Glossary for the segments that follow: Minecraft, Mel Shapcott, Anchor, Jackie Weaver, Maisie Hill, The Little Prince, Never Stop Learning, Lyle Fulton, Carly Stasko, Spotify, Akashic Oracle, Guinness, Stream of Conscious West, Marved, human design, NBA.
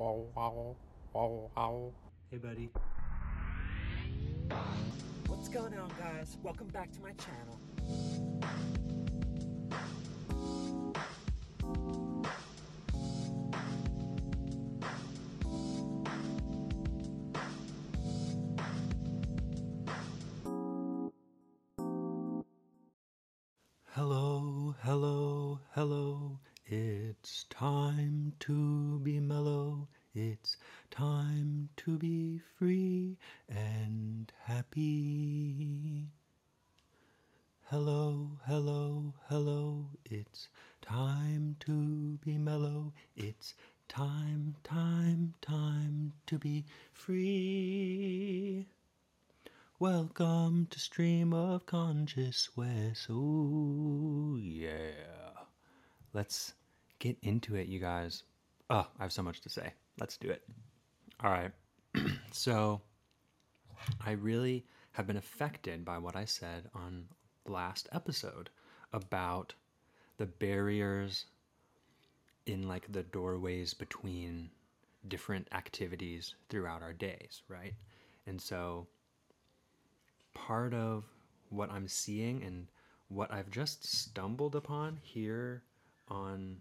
Hey, buddy. What's going on, guys? Welcome back to my channel. Hello, hello, hello. It's time to be mellow. It's time to be free and happy. Hello, hello, hello. It's time to be mellow. It's time to be free. Welcome to Stream of Conscious West. Oh yeah. Let's get into it, you guys. Oh, I have so much to say. Let's do it. All right. So I really have been affected by what I said on the last episode about the barriers in like the doorways between different activities throughout our days, right? And so part of what I'm seeing and what I've just stumbled upon here on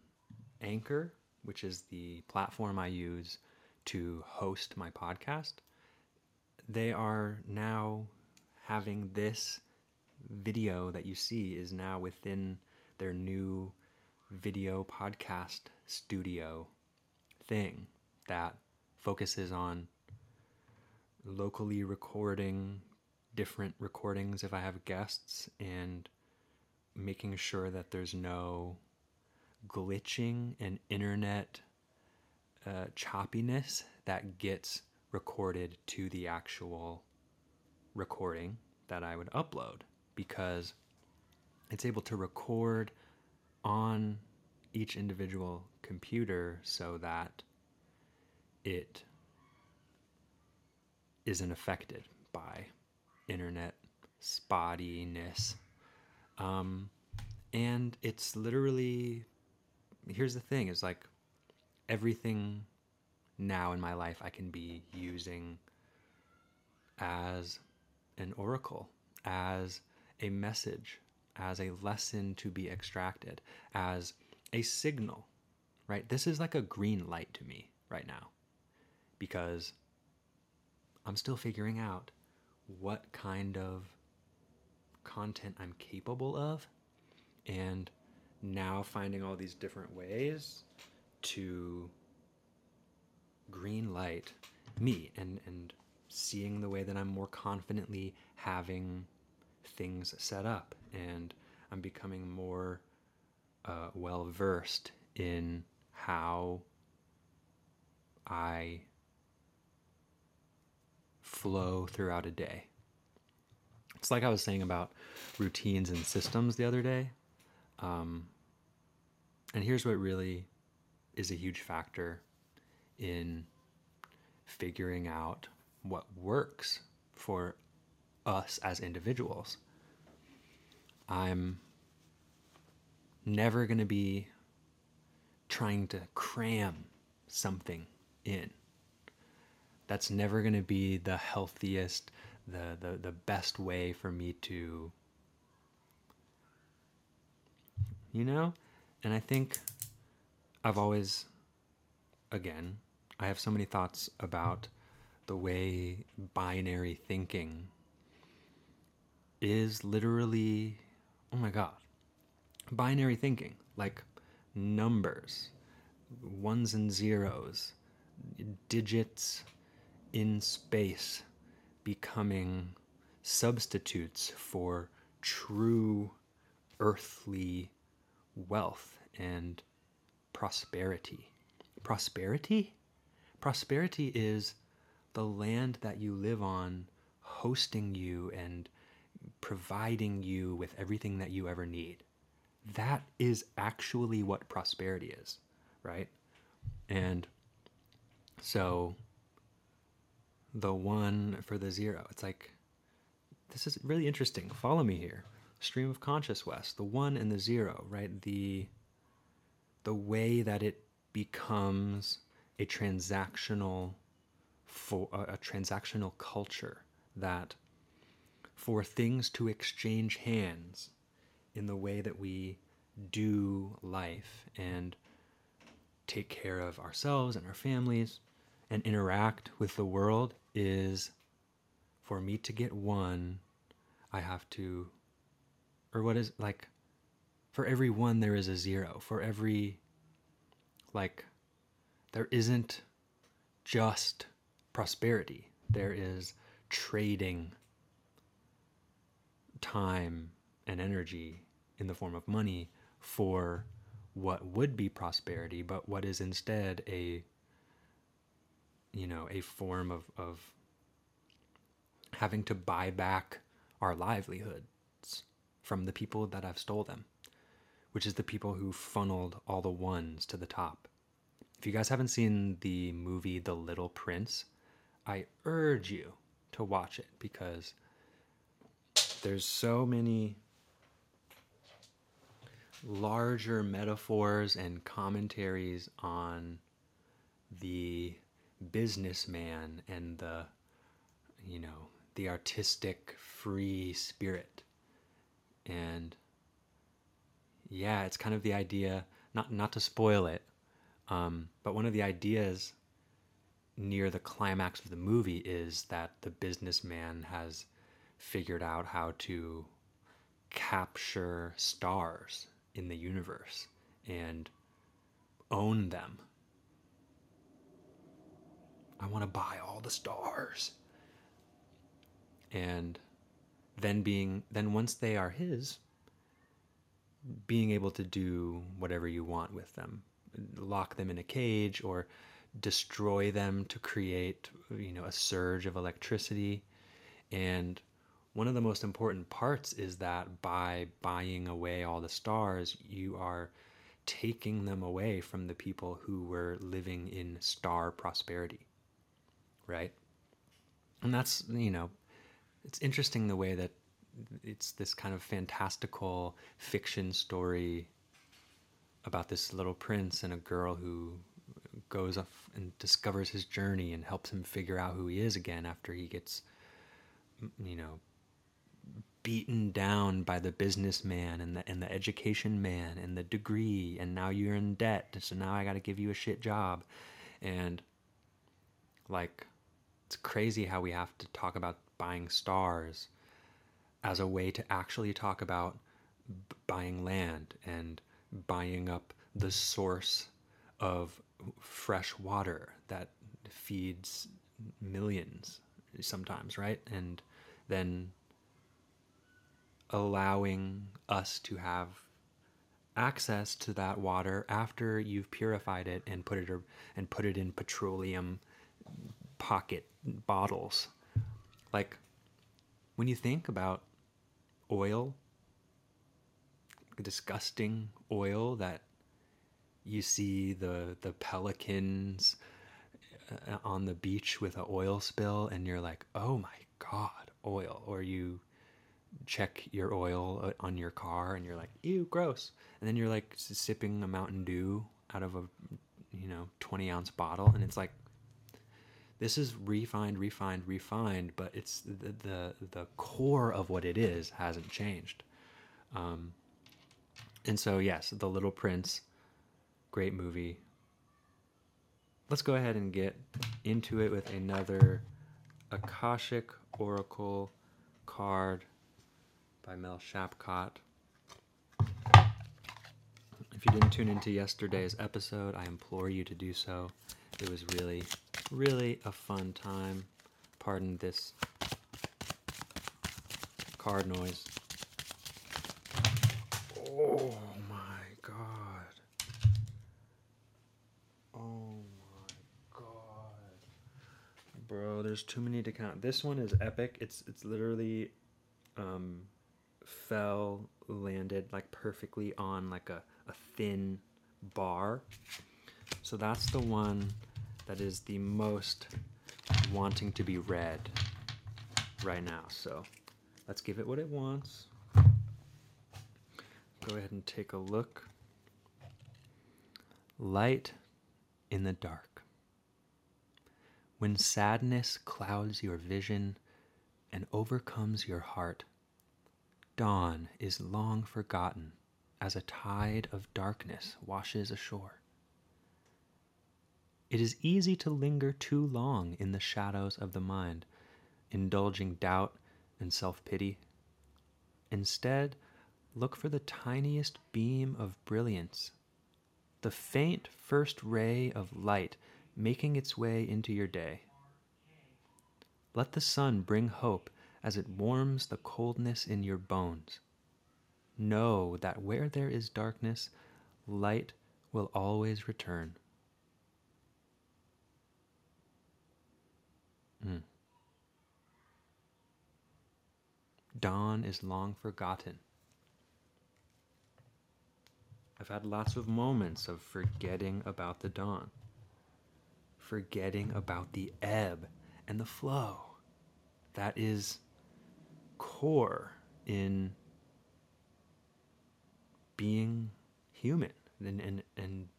Anchor, which is the platform I use to host my podcast, they are now having this video that you see is now within their new video podcast studio thing that focuses on locally recording different recordings if I have guests and making sure that there's no glitching and internet choppiness that gets recorded to the actual recording that I would upload, because it's able to record on each individual computer so that it isn't affected by internet spottiness. And it's literally, here's the thing, is like everything now in my life I can be using as an oracle, as a message, as a lesson to be extracted, as a signal, right? This is like a green light to me right now, because I'm still figuring out what kind of content I'm capable of. And now finding all these different ways to green light me and seeing the way that I'm more confidently having things set up, and I'm becoming more well-versed in how I flow throughout a day. It's like I was saying about routines and systems the other day. And here's what really is a huge factor in figuring out what works for us as individuals. I'm never going to be trying to cram something in. That's never going to be the healthiest, the best way for me to, you know? And I think I've always, again, I have so many thoughts about the way binary thinking is literally, oh my God, binary thinking, like numbers, ones and zeros, digits in space becoming substitutes for true earthly wealth and prosperity. Prosperity? Prosperity is the land that you live on hosting you and providing you with everything that you ever need. That is actually what prosperity is, right? And so the one for the zero, it's like, this is really interesting. Follow me here. Stream of Conscious West, the one and the zero, right? The way that it becomes a transactional culture that for things to exchange hands in the way that we do life and take care of ourselves and our families and interact with the world is, for me to get one, I have to, or what is, like, for every one there is a zero. For every, like, there isn't just prosperity. There is trading time and energy in the form of money for what would be prosperity, but what is instead a, you know, a form of having to buy back our livelihoods from the people that I've stole them, which is the people who funneled all the ones to the top. If you guys haven't seen the movie The Little Prince, I urge you to watch it, because there's so many larger metaphors and commentaries on the businessman and the, you know, the artistic free spirit. And yeah, it's kind of the idea, not to spoil it, but one of the ideas near the climax of the movie is that the businessman has figured out how to capture stars in the universe and own them. I want to buy all the stars. And then once they are his, being able to do whatever you want with them, lock them in a cage or destroy them to create, you know, a surge of electricity. And one of the most important parts is that by buying away all the stars, you are taking them away from the people who were living in star prosperity, right? And that's, you know, it's interesting the way that it's this kind of fantastical fiction story about this little prince and a girl who goes off and discovers his journey and helps him figure out who he is again after he gets, you know, beaten down by the businessman and the education man and the degree, and now you're in debt, so now I got to give you a shit job. And like, it's crazy how we have to talk about buying stars as a way to actually talk about buying land and buying up the source of fresh water that feeds millions sometimes, right? And then allowing us to have access to that water after you've purified it and put it in petroleum pocket bottles. Like, when you think about oil, disgusting oil that you see the pelicans on the beach with an oil spill, and you're like, oh my God, oil. Or you check your oil on your car and you're like, ew, gross. And then you're like sipping a Mountain Dew out of a, you know, 20 ounce bottle, and it's like, this is refined, but it's the core of what it is hasn't changed. And so yes, The Little Prince, great movie. Let's go ahead and get into it with another Akashic Oracle card by Mel Shapcott. If you didn't tune into yesterday's episode, I implore you to do so. It was really, really a fun time. Pardon this card noise. Oh my God. Oh my God. Bro, there's too many to count. This one is epic. It's literally fell, landed like perfectly on like a thin bar. So that's the one that is the most wanting to be read right now. So let's give it what it wants. Go ahead and take a look. Light in the dark. When sadness clouds your vision and overcomes your heart, dawn is long forgotten as a tide of darkness washes ashore. It is easy to linger too long in the shadows of the mind, indulging doubt and self-pity. Instead, look for the tiniest beam of brilliance, the faint first ray of light making its way into your day. Let the sun bring hope as it warms the coldness in your bones. Know that where there is darkness, light will always return. Dawn is long forgotten. I've had lots of moments of forgetting about the dawn, forgetting about the ebb and the flow. That is core in being human and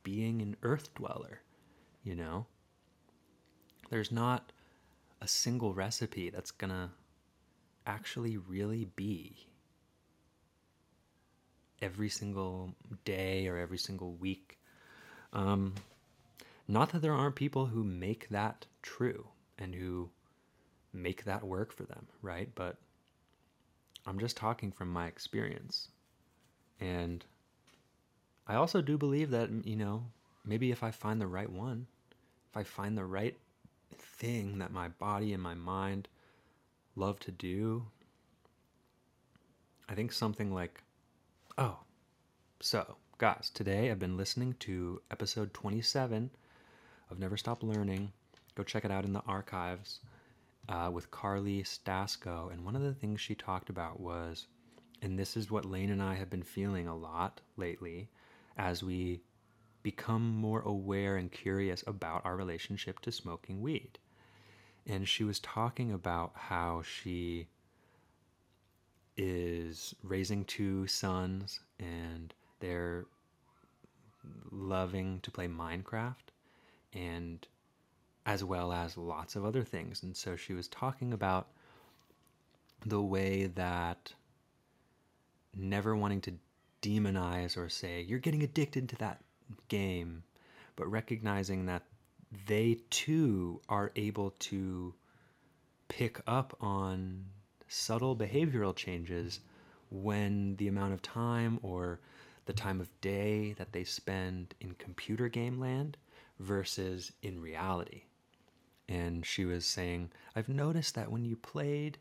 being an earth dweller, you know? There's not a single recipe that's gonna actually really be every single day or every single week. Not that there aren't people who make that true and who make that work for them, right? But I'm just talking from my experience. And I also do believe that, you know, maybe if I find the right one, if I find the right thing that my body and my mind love to do, I think something like, oh, so guys, today I've been listening to episode 27 of Never Stop Learning. Go check it out in the archives with Carly Stasko. And one of the things she talked about was, and this is what Lane and I have been feeling a lot lately, as we become more aware and curious about our relationship to smoking weed. And she was talking about how she is raising two sons and they're loving to play Minecraft, and as well as lots of other things. And so she was talking about the way that never wanting to demonize or say, you're getting addicted to that game, but recognizing that they too are able to pick up on subtle behavioral changes when the amount of time or the time of day that they spend in computer game land versus in reality. And she was saying, I've noticed that when you played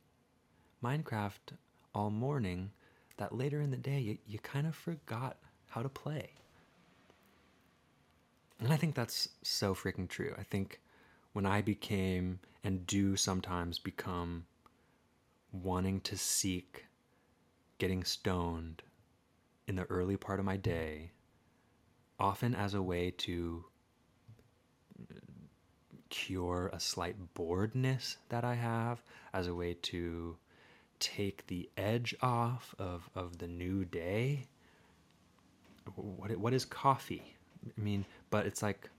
Minecraft all morning, that later in the day, you kind of forgot how to play. And I think that's so freaking true. I think when I became, and do sometimes become, wanting to seek getting stoned in the early part of my day, often as a way to cure a slight boredness that I have, as a way to take the edge off of the new day. What is coffee? I mean, but it's like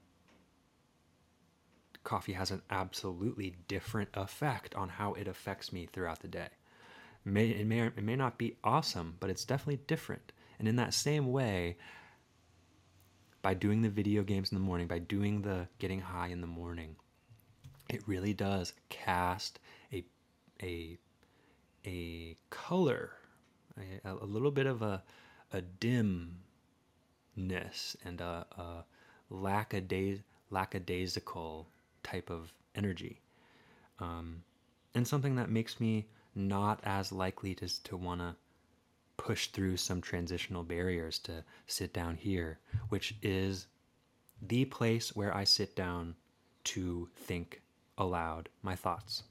coffee has an absolutely different effect on how it affects me throughout the day. It may not be awesome, but it's definitely different. And in that same way, by doing the video games in the morning, by doing the getting high in the morning, it really does cast a color, a little bit of a dim and a lackadaisical type of energy, and something that makes me not as likely to want to push through some transitional barriers to sit down here, which is the place where I sit down to think aloud my thoughts.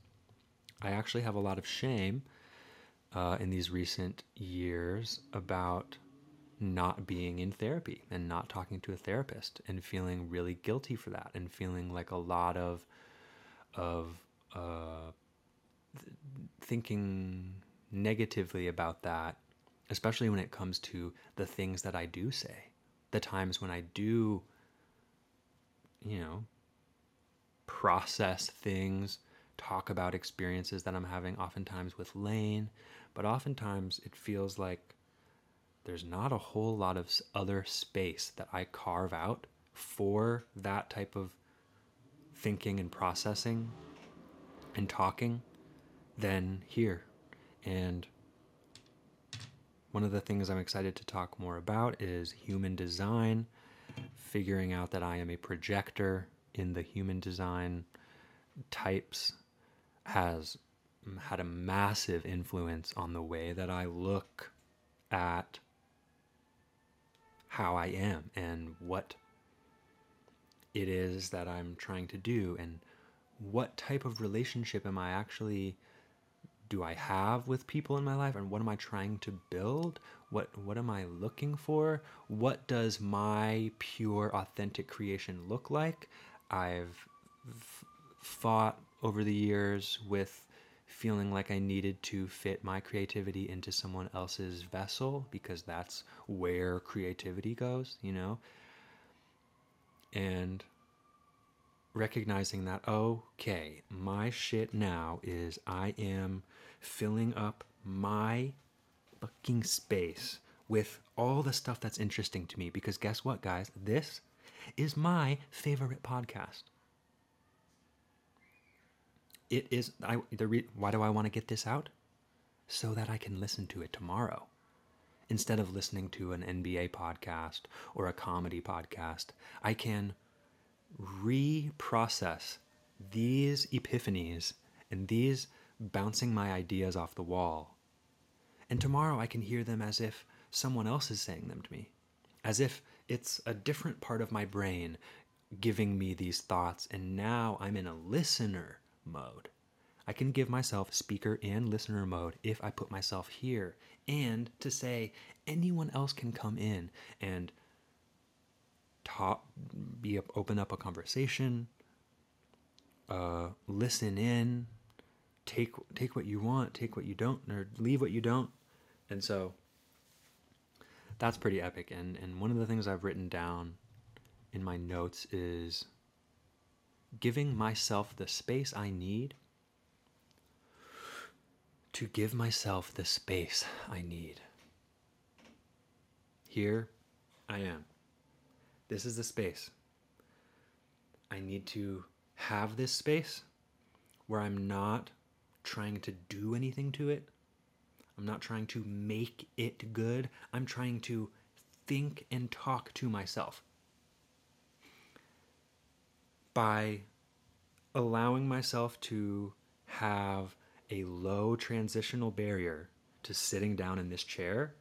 I actually have a lot of shame in these recent years about not being in therapy and not talking to a therapist, and feeling really guilty for that, and feeling like a lot of thinking negatively about that, especially when it comes to the things that I do say, the times when I do, you know, process things, talk about experiences that I'm having oftentimes with Lane, but oftentimes it feels like there's not a whole lot of other space that I carve out for that type of thinking and processing and talking than here. And one of the things I'm excited to talk more about is human design, figuring out that I am a projector in the human design types has had a massive influence on the way that I look at how I am and what it is that I'm trying to do and what type of relationship am I actually do I have with people in my life and what am I trying to build? What am I looking for? What does my pure authentic creation look like? I've fought over the years with feeling like I needed to fit my creativity into someone else's vessel because that's where creativity goes, you know? And recognizing that, okay, my shit now is I am filling up my fucking space with all the stuff that's interesting to me because guess what, guys? This is my favorite podcast. It is, why do I want to get this out? So that I can listen to it tomorrow. Instead of listening to an NBA podcast or a comedy podcast, I can reprocess these epiphanies and these bouncing my ideas off the wall. And tomorrow I can hear them as if someone else is saying them to me, as if it's a different part of my brain giving me these thoughts. And now I'm in a listener mode. I can give myself speaker and listener mode if I put myself here and to say anyone else can come in and open up a conversation, listen in, take what you want, take what you don't, or leave what you don't. And so that's pretty epic. And one of the things I've written down in my notes is giving myself the space I need to give myself the space I need. Here I am. This is the space. I need to have this space where I'm not trying to do anything to it. I'm not trying to make it good. I'm trying to think and talk to myself. By allowing myself to have a low transitional barrier to sitting down in this chair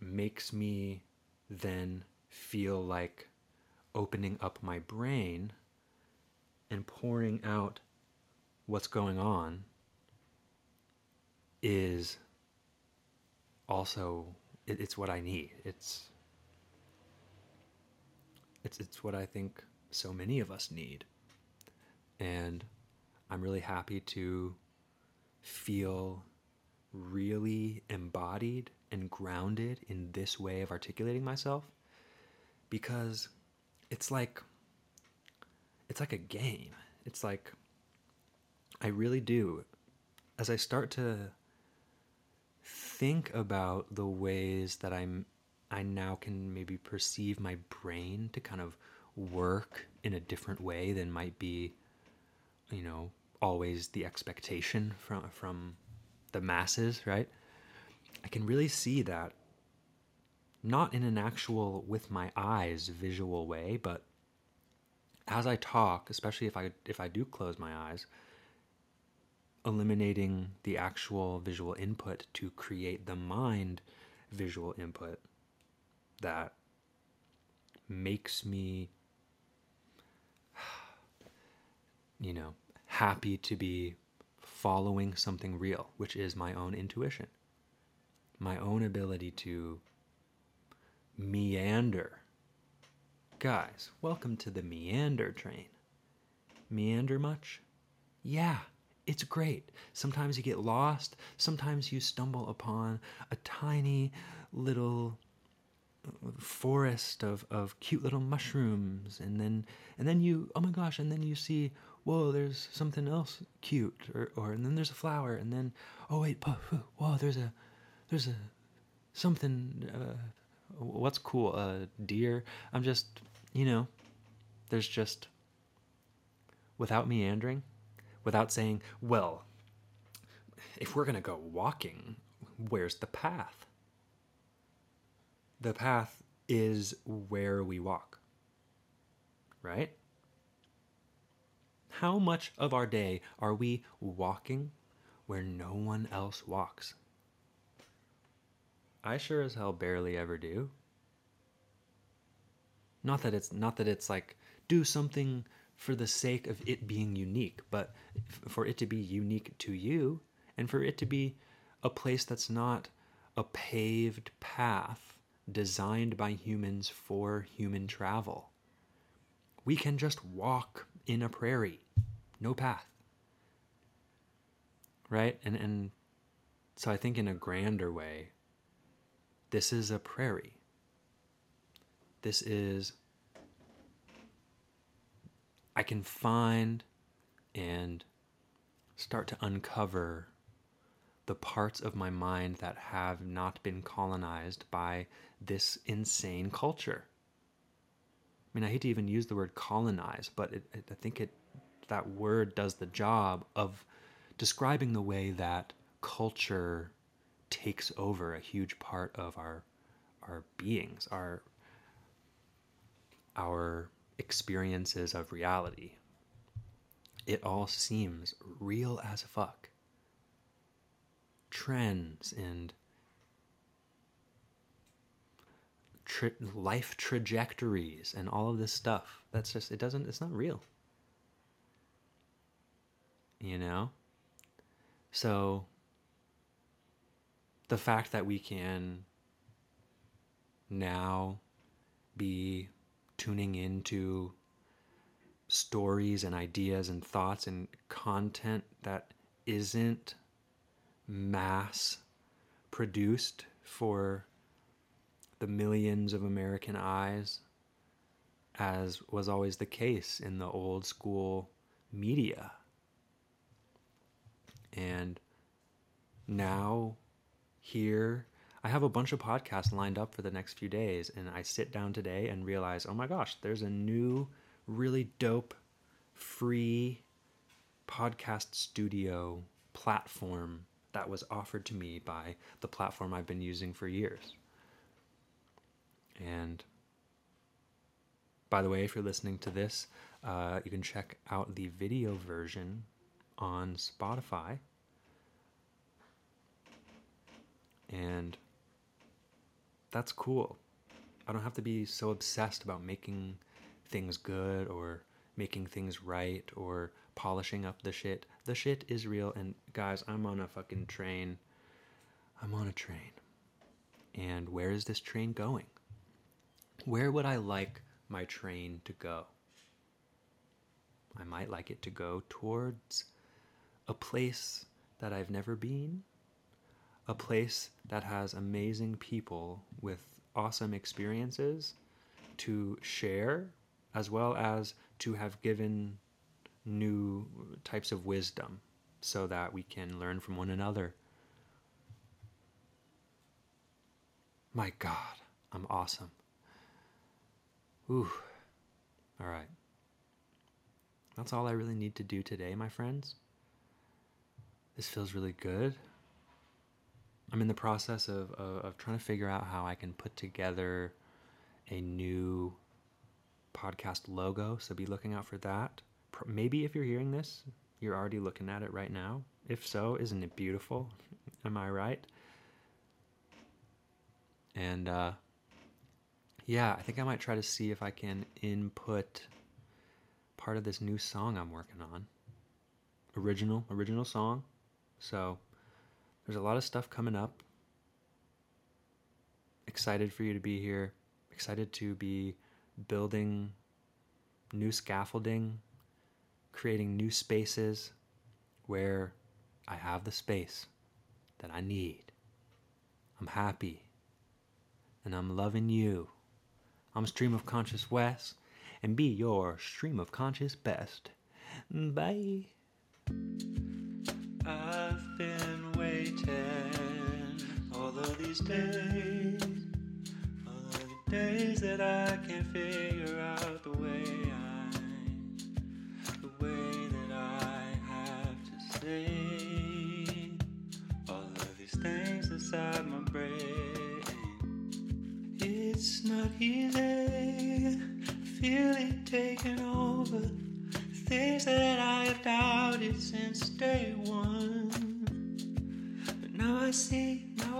makes me then feel like opening up my brain and pouring out what's going on is also, it's what I need. It's what I think so many of us need. And I'm really happy to feel really embodied and grounded in this way of articulating myself because it's like a game. It's like I really do. As I start to think about the ways that I now can maybe perceive my brain to kind of work in a different way than might be, you know, always the expectation from the masses, right? I can really see that, not in an actual with my eyes visual way, but as I talk, especially if I do close my eyes, eliminating the actual visual input to create the mind visual input that makes me, you know, happy to be following something real, which is my own intuition. My own ability to meander. Guys, welcome to the meander train. Meander much? Yeah, it's great. Sometimes you get lost. Sometimes you stumble upon a tiny little forest of cute little mushrooms, and then you, oh my gosh, and then you see, whoa, there's something else cute, or and then there's a flower, and then, oh wait, whoa, there's a something, what's cool, deer. I'm just, there's just, without meandering, without saying, well, if we're going to go walking, where's the path? The path is where we walk, right? How much of our day are we walking where no one else walks? I sure as hell barely ever do. Not that it's like, do something for the sake of it being unique, but for it to be unique to you, and for it to be a place that's not a paved path designed by humans for human travel. We can just walk in a prairie, no path, right? And so I think in a grander way, this is a prairie. This is, I can find and start to uncover the parts of my mind that have not been colonized by this insane culture. I mean, I hate to even use the word colonize, but I think that word does the job of describing the way that culture takes over a huge part of our beings, our experiences of reality. It all seems real as fuck. Trends and life trajectories and all of this stuff. That's just, it's not real. So the fact that we can now be tuning into stories and ideas and thoughts and content that isn't mass produced for the millions of American eyes, as was always the case in the old school media. And now here, I have a bunch of podcasts lined up for the next few days, and I sit down today and realize, oh my gosh, there's a new really dope free podcast studio platform that was offered to me by the platform I've been using for years. And by the way, if you're listening to this, you can check out the video version on Spotify. And that's cool. I don't have to be so obsessed about making things good or making things right or polishing up the shit. The shit is real, and guys, I'm on a fucking train. I'm on a train. And where is this train going? Where would I like my train to go? I might like it to go towards a place that I've never been, a place that has amazing people with awesome experiences to share, as well as to have given new types of wisdom so that we can learn from one another. My God, I'm awesome. Ooh. All right. That's all I really need to do today, my friends. This feels really good. I'm in the process of trying to figure out how I can put together a new podcast logo, so be looking out for that. Maybe if you're hearing this, you're already looking at it right now. If so, isn't it beautiful? Am I right? And I think I might try to see if I can input part of this new song I'm working on. Original song. So there's a lot of stuff coming up. Excited for you to be here. Excited to be building new scaffolding, creating new spaces where I have the space that I need. I'm happy. and I'm loving you. I'm Stream of Conscious West, and be your Stream of Conscious best. Bye. I've been waiting all of these days, all of the days that I can't figure out the way that I have to say all of these things inside my brain. It's not easy, feeling taken over, things that I have doubted since day one. But now I see that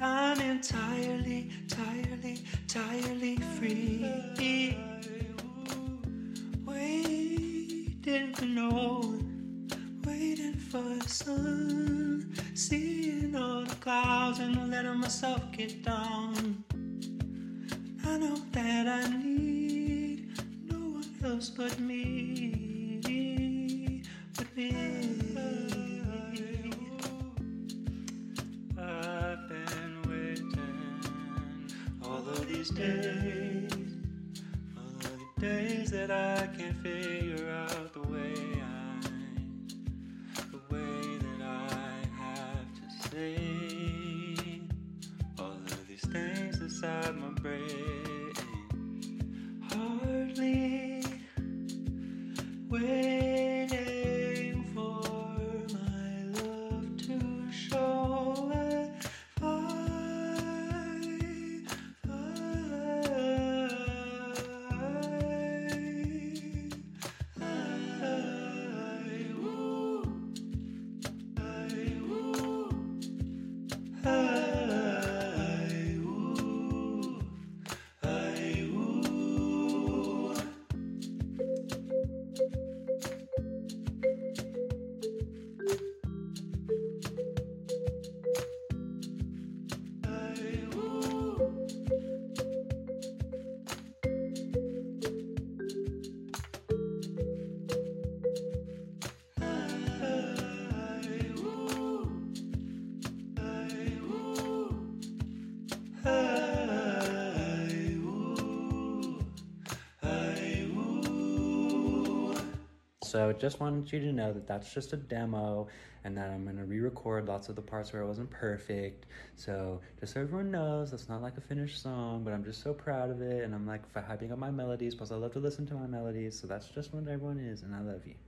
I'm entirely free. Waiting for no one, waiting for the sun, seeing all the clouds and letting myself get down. I know that I need no one else but me. I've been waiting all of these days, days that I can't figure out the way that I have to say all of these things inside my brain. Hardly waiting for my love to show. So just wanted you to know that that's just a demo and that I'm going to re-record lots of the parts where it wasn't perfect. So just so everyone knows, that's not like a finished song, but I'm just so proud of it. And I'm like hyping up my melodies, plus I love to listen to my melodies. So that's just what everyone is, and I love you.